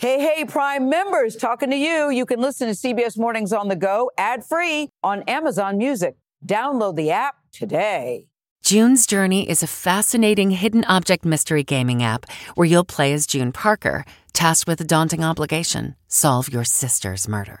Hey, Prime members, talking to you. You can listen to CBS Mornings on the go, ad-free, on Amazon Music. Download the app today. June's Journey is a fascinating hidden object mystery gaming app where you'll play as June Parker, tasked with a daunting obligation, solve your sister's murder.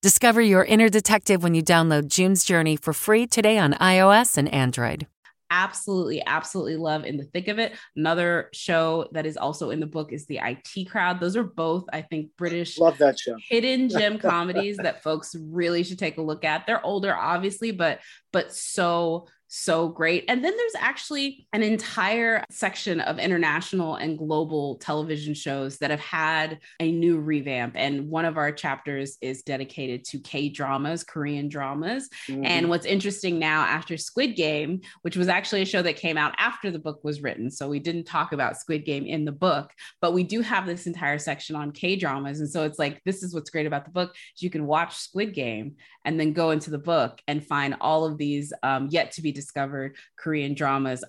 Discover your inner detective when you download June's Journey for free today on iOS and Android. Absolutely love In the Thick of It. Another show that is also in the book is The IT Crowd. Those are both, I think, British hidden gem comedies that folks really should take a look at. They're older, obviously, but so great. And then there's actually an entire section of international and global television shows that have had a new revamp. And one of our chapters is dedicated to K-dramas, Korean dramas. Mm-hmm. And what's interesting now after Squid Game, which was actually a show that came out after the book was written. So we didn't talk about Squid Game in the book, but we do have this entire section on K-dramas. And so it's like, this is what's great about the book is you can watch Squid Game and then go into the book and find all of these yet to be discovered Korean dramas.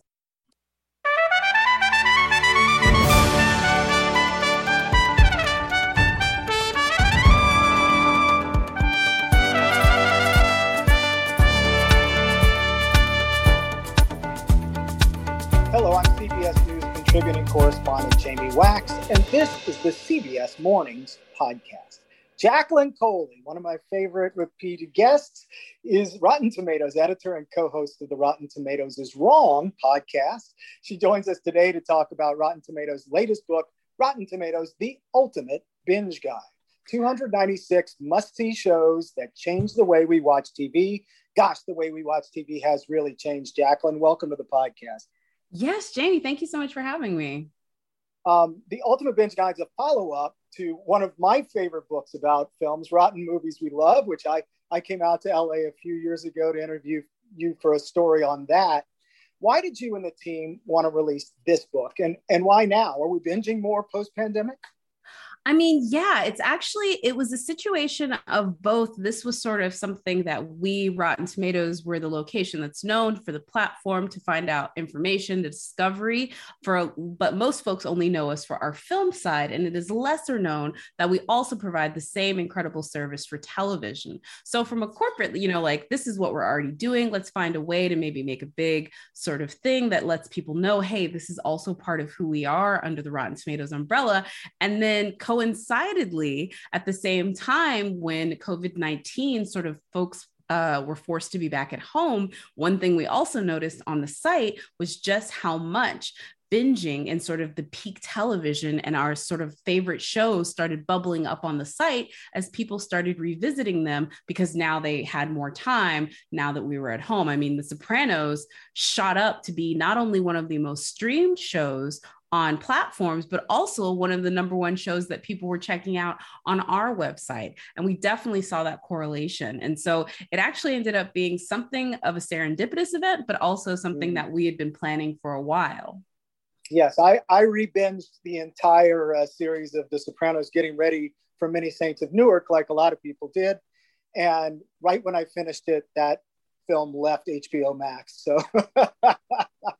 Hello, I'm CBS News contributing correspondent Jamie Wax, and this is the CBS Mornings podcast. Jacqueline Coley, one of my favorite repeated guests, is Rotten Tomatoes editor and co-host of the Rotten Tomatoes is Wrong podcast. She joins us today to talk about Rotten Tomatoes' latest book, Rotten Tomatoes, The Ultimate Binge Guide. 296 must-see shows that change the way we watch TV. Gosh, the way we watch TV has really changed. Jacqueline, welcome to the podcast. Yes, Jamie, thank you so much for having me. The Ultimate Binge Guide is a follow-up to one of my favorite books about films, Rotten Movies We Love, which I came out to LA a few years ago to interview you for a story on that. Why did you and the team want to release this book? And why now? Are we binging more post-pandemic? I mean, yeah, it was a situation of both. This was sort of something that we, Rotten Tomatoes, were the location that's known for the platform to find out information, the discovery but most folks only know us for our film side. And it is lesser known that we also provide the same incredible service for television. So from a corporate, this is what we're already doing. Let's find a way to maybe make a big sort of thing that lets people know, hey, this is also part of who we are under the Rotten Tomatoes umbrella. And then coincidentally, at the same time, when COVID-19 sort of folks were forced to be back at home, one thing we also noticed on the site was just how much binging and sort of the peak television and our sort of favorite shows started bubbling up on the site as people started revisiting them because now they had more time now that we were at home. I mean, The Sopranos shot up to be not only one of the most streamed shows on platforms, but also one of the number one shows that people were checking out on our website. And we definitely saw that correlation. And so it actually ended up being something of a serendipitous event, but also something that we had been planning for a while. Yes, I re-binged the entire series of The Sopranos getting ready for Many Saints of Newark, like a lot of people did. And right when I finished it, that film left HBO Max. So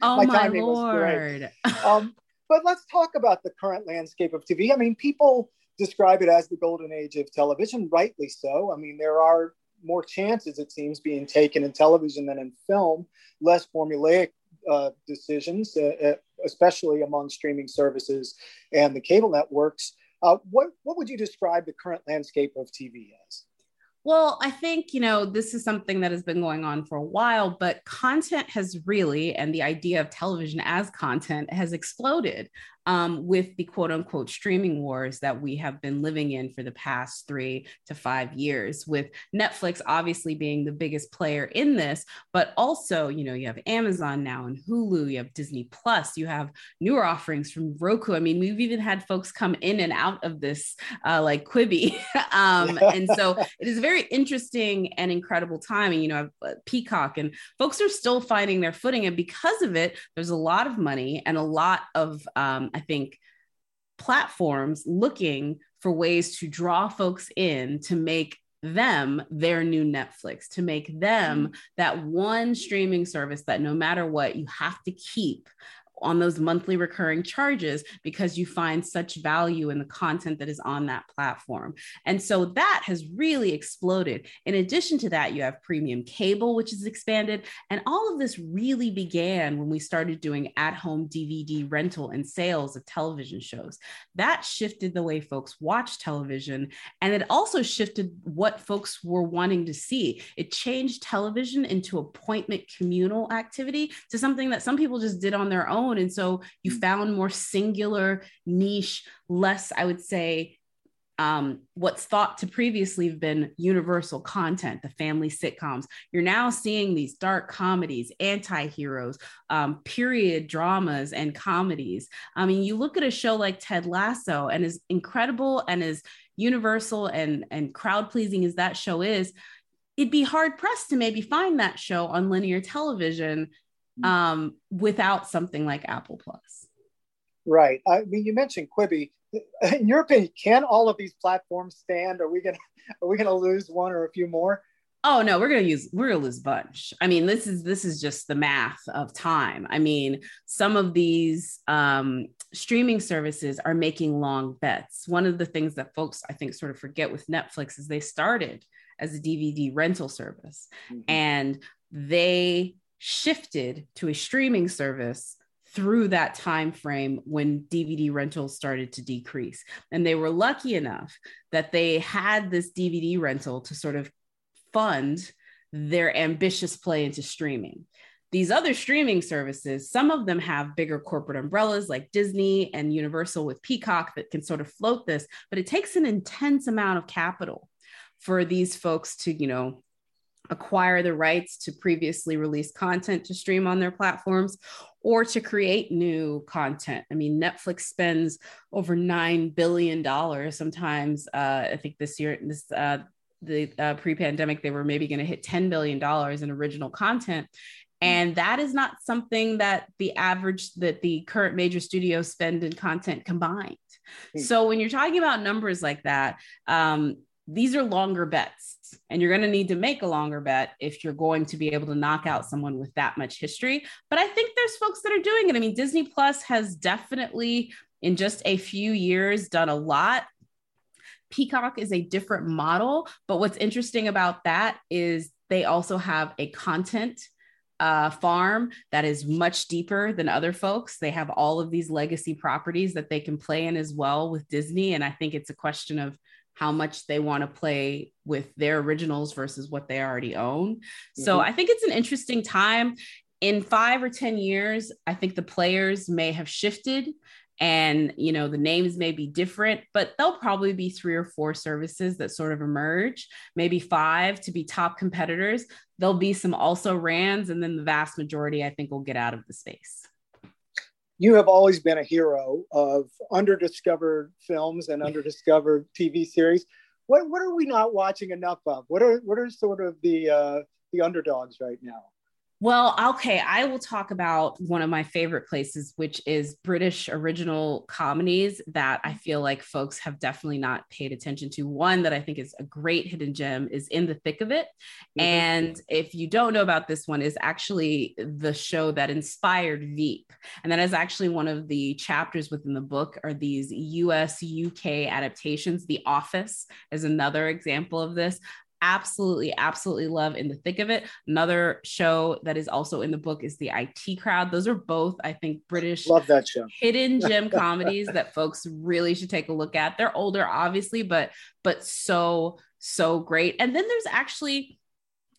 my timing was great. But let's talk about the current landscape of TV. I mean, people describe it as the golden age of television, rightly so. I mean, there are more chances, it seems, being taken in television than in film, less formulaic decisions, especially among streaming services and the cable networks. What would you describe the current landscape of TV as? Well, I think, this is something that has been going on for a while, but content has really, and the idea of television as content has exploded. with the quote unquote streaming wars that we have been living in for the past 3 to 5 years, with Netflix obviously being the biggest player in this, but also, you know, you have Amazon now and Hulu, you have Disney Plus, you have newer offerings from Roku. I mean, we've even had folks come in and out of this like Quibi. And so it is a very interesting and incredible time. And, you know, Peacock, and folks are still finding their footing. And because of it, there's a lot of money and a lot of, I think, platforms looking for ways to draw folks in, to make them their new Netflix, to make them that one streaming service that no matter what, you have to keep on those monthly recurring charges because you find such value in the content that is on that platform. And so that has really exploded. In addition to that, you have premium cable, which is expanded. And all of this really began when we started doing at-home DVD rental and sales of television shows. That shifted the way folks watch television. And it also shifted what folks were wanting to see. It changed television into appointment communal activity to something that some people just did on their own. And so you found more singular, niche, less, I would say, what's thought to previously have been universal content, the family sitcoms. You're now seeing these dark comedies, anti-heroes, period dramas and comedies. I mean, you look at a show like Ted Lasso, and as incredible and as universal and crowd-pleasing as that show is, it'd be hard-pressed to maybe find that show on linear television without something like Apple Plus. Right. I mean, you mentioned Quibi. In your opinion, can all of these platforms stand? Are we gonna lose one or a few more? Oh no, we're gonna lose a bunch. I mean, this is just the math of time. I mean, some of these streaming services are making long bets. One of the things that folks, I think, sort of forget with Netflix is they started as a DVD rental service, and they shifted to a streaming service through that time frame when DVD rentals started to decrease. And they were lucky enough that they had this DVD rental to sort of fund their ambitious play into streaming. These other streaming services, some of them have bigger corporate umbrellas like Disney and Universal with Peacock that can sort of float this, but it takes an intense amount of capital for these folks to, you know, acquire the rights to previously released content to stream on their platforms or to create new content. I mean, Netflix spends over $9 billion sometimes. I think this year, the pre-pandemic, they were maybe going to hit $10 billion in original content. And that is not something that the current major studios spend in content combined. So when you're talking about numbers like that, these are longer bets, and you're going to need to make a longer bet if you're going to be able to knock out someone with that much history. But I think there's folks that are doing it. I mean, Disney Plus has definitely, in just a few years, done a lot. Peacock is a different model, but what's interesting about that is they also have a content farm that is much deeper than other folks. They have all of these legacy properties that they can play in as well with Disney. And I think it's a question of how much they want to play with their originals versus what they already own. So I think it's an interesting time. In 5 or 10 years, I think the players may have shifted and, you know, the names may be different, but there'll probably be 3 or 4 services that sort of emerge, maybe 5 to be top competitors. There'll be some also rans, and then the vast majority, I think, will get out of the space. You have always been a hero of underdiscovered films and underdiscovered TV series. What are we not watching enough of? What are sort of the underdogs right now? Well, okay, I will talk about one of my favorite places, which is British original comedies that I feel like folks have definitely not paid attention to. One that I think is a great hidden gem is In the Thick of It. And if you don't know about this one, is actually the show that inspired Veep. And that is actually one of the chapters within the book are these US, UK adaptations. The Office is another example of this. Absolutely, absolutely love In the Thick of It. Another show that is also in the book is The IT Crowd. Those are both, I think, British hidden gem comedies that folks really should take a look at. They're older, obviously, but so great. And then there's actually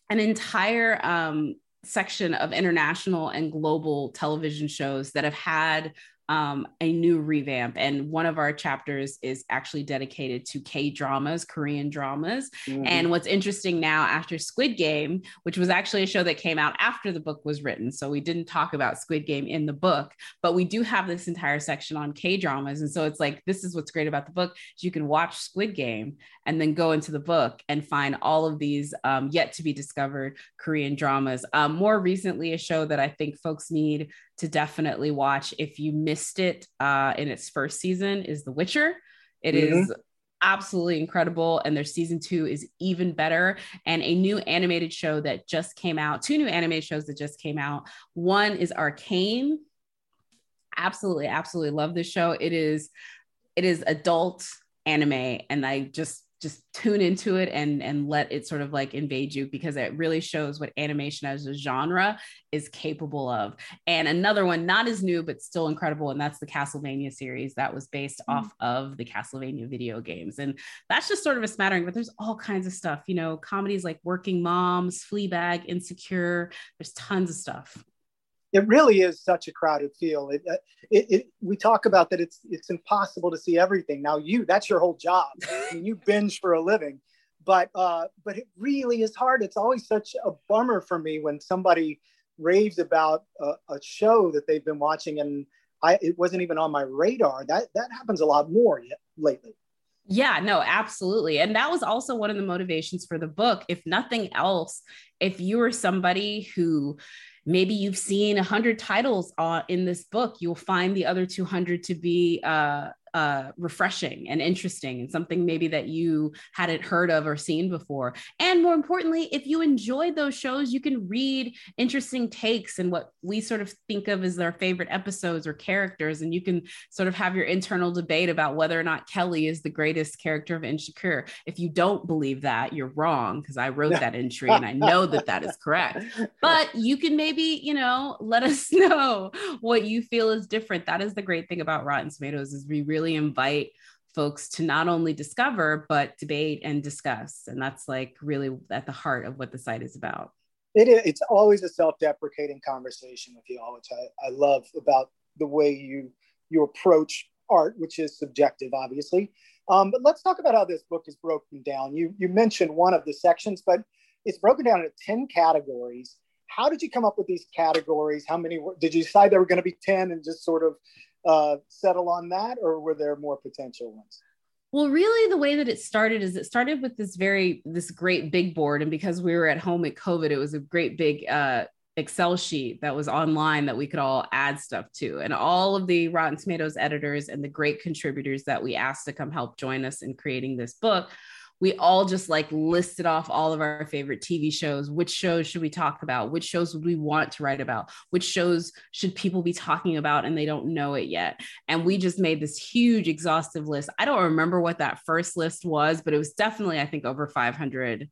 an entire section of international and global television shows that have had a new revamp. And one of our chapters is actually dedicated to K-dramas, Korean dramas. Mm-hmm. And what's interesting now after Squid Game, which was actually a show that came out after the book was written. So we didn't talk about Squid Game in the book, but we do have this entire section on K-dramas. And so it's like, this is what's great about the book. You can watch Squid Game and then go into the book and find all of these yet to be discovered Korean dramas. More recently, a show that I think folks need to definitely watch if you missed it in its first season is The Witcher. It mm-hmm. is absolutely incredible, and their season 2 is even better. And a new animated show that just came out, 2 new animated shows that just came out. One is Arcane. Absolutely love this show. It is adult anime, and I just tune into it and let it sort of like invade you, because it really shows what animation as a genre is capable of. And another one, not as new, but still incredible. And that's the Castlevania series that was based off of the Castlevania video games. And that's just sort of a smattering, but there's all kinds of stuff, you know, comedies like Working Moms, Fleabag, Insecure, there's tons of stuff. It really is such a crowded field. We talk about that it's impossible to see everything. Now that's your whole job. I mean, you binge for a living, but it really is hard. It's always such a bummer for me when somebody raves about a show that they've been watching and it wasn't even on my radar. That happens a lot more lately. Yeah, no, absolutely. And that was also one of the motivations for the book. If nothing else, if you were somebody who maybe you've seen 100 titles in this book, you'll find the other 200 to be refreshing and interesting, and something maybe that you hadn't heard of or seen before. And more importantly, if you enjoyed those shows, you can read interesting takes and what we sort of think of as their favorite episodes or characters. And you can sort of have your internal debate about whether or not Kelly is the greatest character of Insecure. If you don't believe that, you're wrong, because I wrote that entry and I know that is correct. But you can maybe, you know, let us know what you feel is different. That is the great thing about Rotten Tomatoes, is we really invite folks to not only discover, but debate and discuss. And that's like really at the heart of what the site is about. It's always a self-deprecating conversation with you all, which I love about the way you approach art, which is subjective, obviously. But let's talk about how this book is broken down. You mentioned one of the sections, but it's broken down into 10 categories. How did you come up with these categories? How many did you decide there were going to be 10 and just sort of settle on that, or were there more potential ones? Well, really the way that it started is it started with this great big board. And because we were at home at COVID, it was a great big Excel sheet that was online that we could all add stuff to. And all of the Rotten Tomatoes editors and the great contributors that we asked to come help join us in creating this book, we all just like listed off all of our favorite TV shows. Which shows should we talk about? Which shows would we want to write about? Which shows should people be talking about and they don't know it yet? And we just made this huge exhaustive list. I don't remember what that first list was, but it was definitely, I think, over 500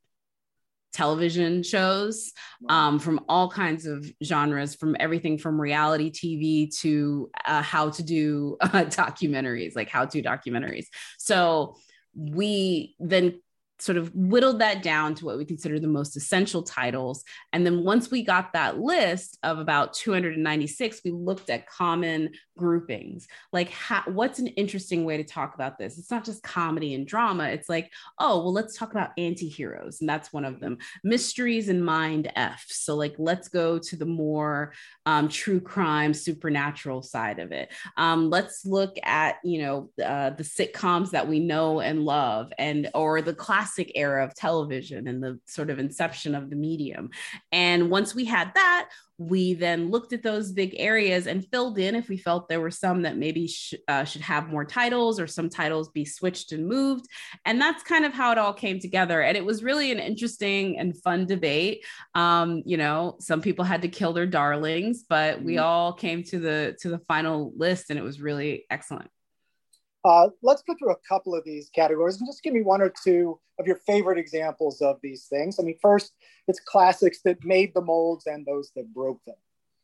television shows from all kinds of genres, from everything from reality TV to how to do documentaries, like how-to documentaries. So we then sort of whittled that down to what we consider the most essential titles. And then once we got that list of about 296, we looked at common groupings. Like, what's an interesting way to talk about this? It's not just comedy and drama. It's like, oh, well, let's talk about anti-heroes. And that's one of them. Mysteries and Mind F. So like, let's go to the more true crime, supernatural side of it. Let's look at, you know, the sitcoms that we know and love, and or the classic era of television and the sort of inception of the medium. And once we had that, we then looked at those big areas and filled in if we felt there were some that maybe should have more titles, or some titles be switched and moved. And that's kind of how it all came together. And it was really an interesting and fun debate. You know, some people had to kill their darlings, but we all came to the final list, and it was really excellent. Let's go through a couple of these categories and just give me one or two of your favorite examples of these things. I mean, first, it's classics that made the molds and those that broke them.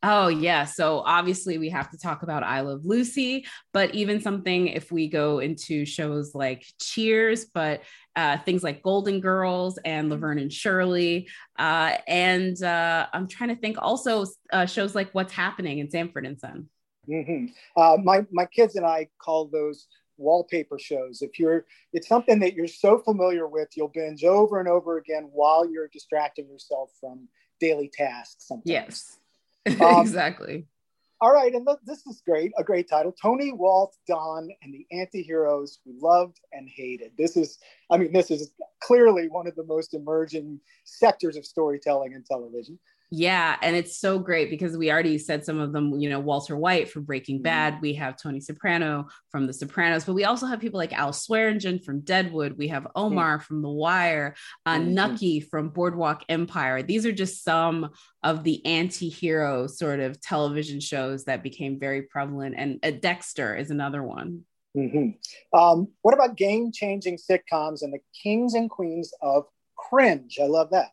Oh, yeah. So obviously we have to talk about I Love Lucy, but even something if we go into shows like Cheers, but things like Golden Girls and Laverne and Shirley. And I'm trying to think also shows like What's Happening in Sanford and Son. Mm-hmm. My kids and I call those wallpaper shows. It's something that you're so familiar with, you'll binge over and over again while you're distracting yourself from daily tasks sometimes. Yes, exactly. All right, and this is great, a great title. Tony, Walt, Don, and the Antiheroes We Loved and Hated. This is clearly one of the most emerging sectors of storytelling in television. Yeah, and it's so great because we already said some of them, Walter White from Breaking Bad. We have Tony Soprano from The Sopranos, but we also have people like Al Swearingen from Deadwood. We have Omar from The Wire, Nucky from Boardwalk Empire. These are just some of the anti-hero sort of television shows that became very prevalent. And Dexter is another one. Mm-hmm. What about game-changing sitcoms and the kings and queens of cringe? I love that.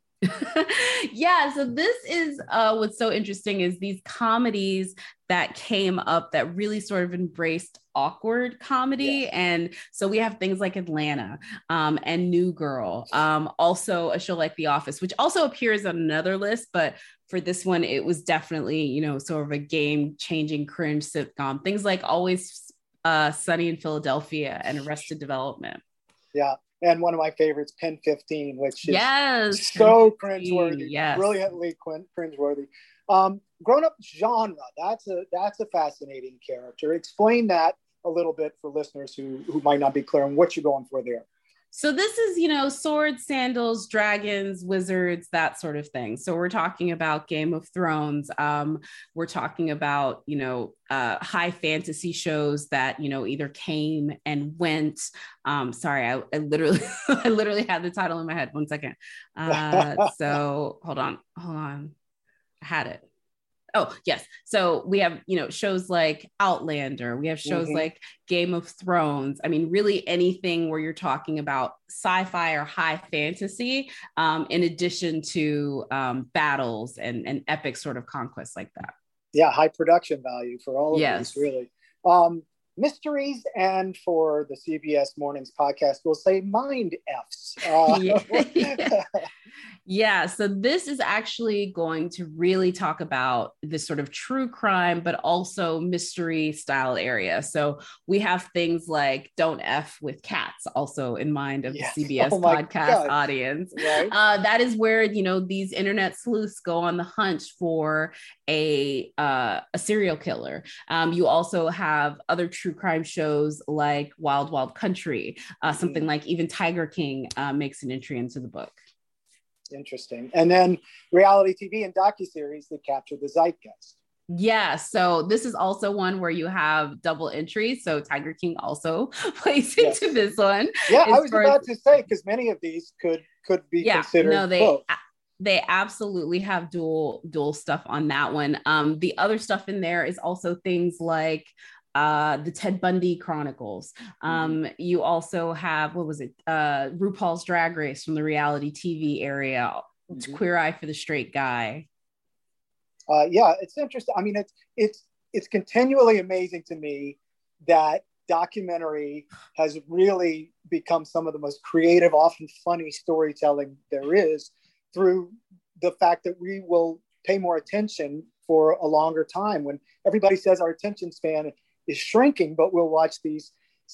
Yeah, so this is what's so interesting is these comedies that came up that really sort of embraced awkward comedy. Yeah. And so we have things like Atlanta and New Girl, also a show like The Office, which also appears on another list, but for this one, it was definitely, sort of a game-changing cringe sitcom. Things like Always Sunny in Philadelphia and Arrested Development. Yeah. And one of my favorites, Pen 15, which is so cringeworthy, brilliantly cringeworthy. Grown-up genre, that's a fascinating character. Explain that a little bit for listeners who might not be clear on what you're going for there. So this is, swords, sandals, dragons, wizards, that sort of thing. So we're talking about Game of Thrones. We're talking about, high fantasy shows that, either came and went. Sorry, I literally had the title in my head. 1 second. So hold on. I had it. Oh, yes. So we have, shows like Outlander. We have shows like Game of Thrones. I mean, really anything where you're talking about sci-fi or high fantasy, in addition to battles and epic sort of conquests like that. Yeah, high production value for all of these, really. Mysteries, and for the CBS Mornings podcast, we'll say mind Fs. So this is actually going to really talk about this sort of true crime, but also mystery style area. So we have things like Don't F with Cats, also in mind of the CBS podcast audience. Right. That is where, these internet sleuths go on the hunt for a serial killer. You also have other true crime shows like Wild Wild Country, something like even Tiger King makes an entry into the book. Interesting. And then reality TV and docuseries that capture the zeitgeist. Yeah, so this is also one where you have double entries. So Tiger King also plays into this one. Yeah, I was about to say, because many of these could be considered both. They absolutely have dual stuff on that one. The other stuff in there is also things like the Ted Bundy Chronicles. You also have, RuPaul's Drag Race from the reality TV area. It's Queer Eye for the Straight Guy. It's interesting. I mean, it's continually amazing to me that documentary has really become some of the most creative, often funny storytelling there is, through the fact that we will pay more attention for a longer time when everybody says our attention span is shrinking, but we'll watch these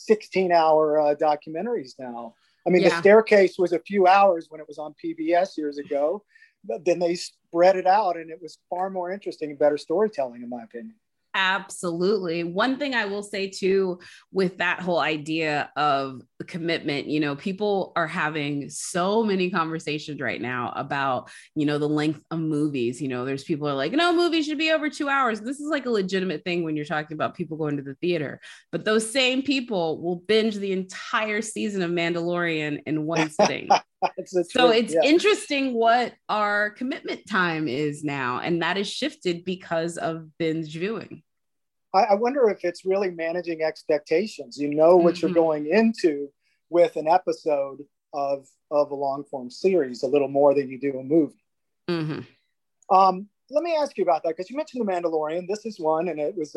16-hour documentaries now. I mean, The Staircase was a few hours when it was on PBS years ago, but then they spread it out and it was far more interesting and better storytelling, in my opinion. Absolutely. One thing I will say too, with that whole idea of commitment, people are having so many conversations right now about, the length of movies. There's people who are like, no, movies should be over 2 hours. This is like a legitimate thing when you're talking about people going to the theater, but those same people will binge the entire season of Mandalorian in one sitting. It's interesting what our commitment time is now, and that is shifted because of binge viewing. I wonder if it's really managing expectations. You know what you're going into with an episode of a long form series a little more than you do a movie. Let me ask you about that, because you mentioned The Mandalorian. This is one, and it was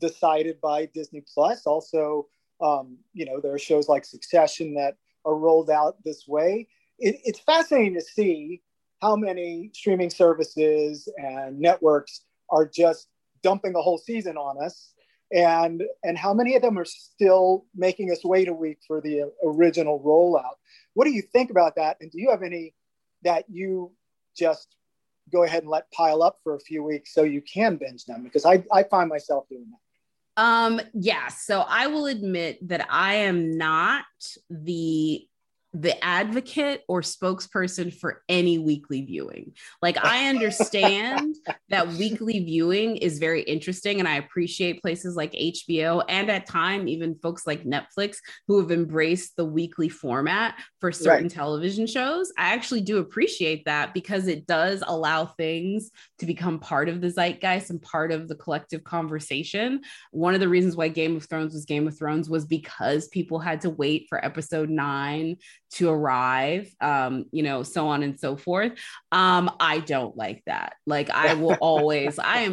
decided by Disney Plus. Also, there are shows like Succession that are rolled out this way. It's fascinating to see how many streaming services and networks are just dumping a whole season on us. And how many of them are still making us wait a week for the original rollout? What do you think about that? And do you have any that you just go ahead and let pile up for a few weeks so you can binge them? Because I find myself doing that. Yeah. So I will admit that I am not the advocate or spokesperson for any weekly viewing. Like, I understand that weekly viewing is very interesting, and I appreciate places like HBO and at time, even folks like Netflix who have embraced the weekly format for certain television shows. I actually do appreciate that because it does allow things to become part of the zeitgeist and part of the collective conversation. One of the reasons why Game of Thrones was because people had to wait for episode 9 to arrive, so on and so forth. I don't like that. Like, I am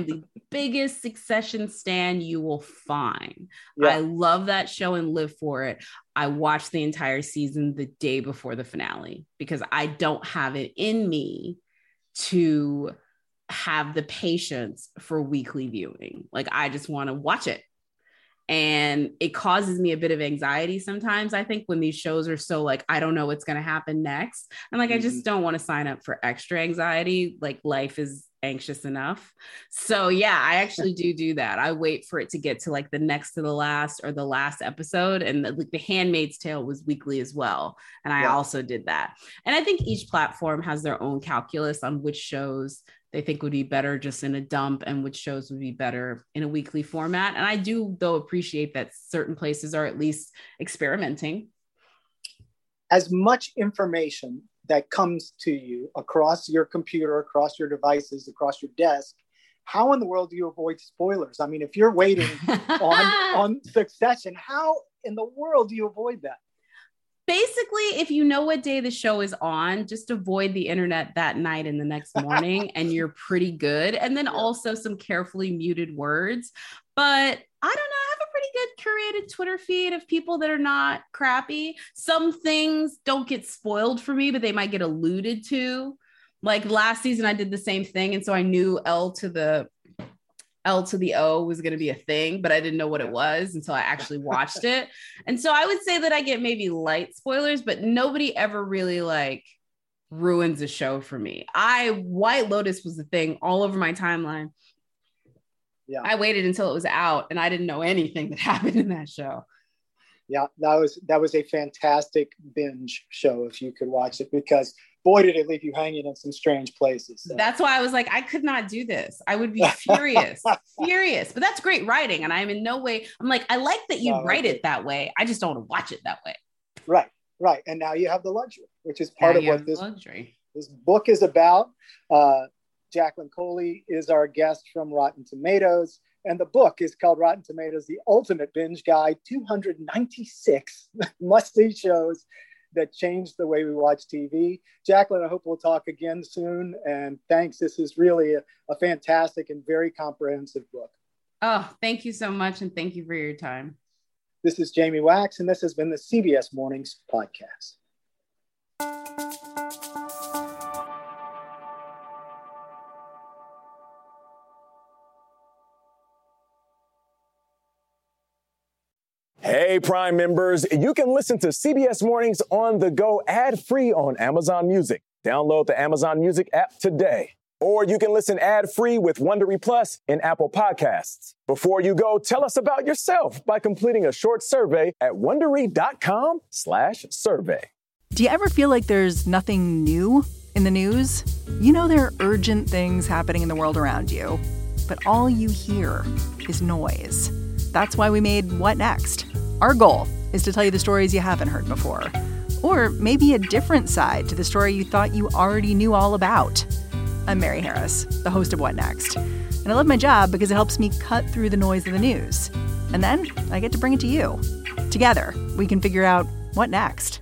the biggest Succession stan you will find. Yeah. I love that show and live for it. I watched the entire season the day before the finale because I don't have it in me to have the patience for weekly viewing. Like, I just want to watch it. And it causes me a bit of anxiety sometimes, I think, when these shows are so like, I don't know what's going to happen next. And like, I just don't want to sign up for extra anxiety. Like, life is anxious enough. So yeah, I actually do that. I wait for it to get to like the next to the last or the last episode. And like the Handmaid's Tale was weekly as well. And I also did that. And I think each platform has their own calculus on which shows they think would be better just in a dump and which shows would be better in a weekly format. And I do, though, appreciate that certain places are at least experimenting. As much information that comes to you across your computer, across your devices, across your desk, how in the world do you avoid spoilers? I mean, if you're waiting on Succession, how in the world do you avoid that? Basically, if you know what day the show is on, just avoid the internet that night and the next morning, and you're pretty good. And then also some carefully muted words. But I don't know, I have a pretty good curated Twitter feed of people that are not crappy. Some things don't get spoiled for me, but they might get alluded to. Like last season, I did the same thing. And so I knew L to the O was going to be a thing, but I didn't know what it was until I actually watched it. And so I would say that I get maybe light spoilers, but nobody ever really like ruins a show for me. White Lotus was the thing all over my timeline. Yeah, I waited until it was out and I didn't know anything that happened in that show. Yeah, that was a fantastic binge show if you could watch it, because boy, did it leave you hanging in some strange places. So. That's why I was like, I could not do this. I would be furious, but that's great writing. And I'm in no way, I'm like, I like that you write it that way. I just don't want to watch it that way. Right. And now you have the luxury, which is part of what this book is about. Jacqueline Coley is our guest from Rotten Tomatoes. And the book is called Rotten Tomatoes, The Ultimate Binge Guide, 296 must-see shows that changed the way we watch TV. Jacqueline, I hope we'll talk again soon. And thanks. This is really a fantastic and very comprehensive book. Oh, thank you so much. And thank you for your time. This is Jamie Wax, and this has been the CBS Mornings Podcast. Hey, Prime members, you can listen to CBS Mornings on the go ad-free on Amazon Music. Download the Amazon Music app today. Or you can listen ad-free with Wondery Plus in Apple Podcasts. Before you go, tell us about yourself by completing a short survey at Wondery.com/survey. Do you ever feel like there's nothing new in the news? You know there are urgent things happening in the world around you, but all you hear is noise. That's why we made What Next? Our goal is to tell you the stories you haven't heard before, or maybe a different side to the story you thought you already knew all about. I'm Mary Harris, the host of What Next? And I love my job because it helps me cut through the noise of the news. And then I get to bring it to you. Together, we can figure out what next.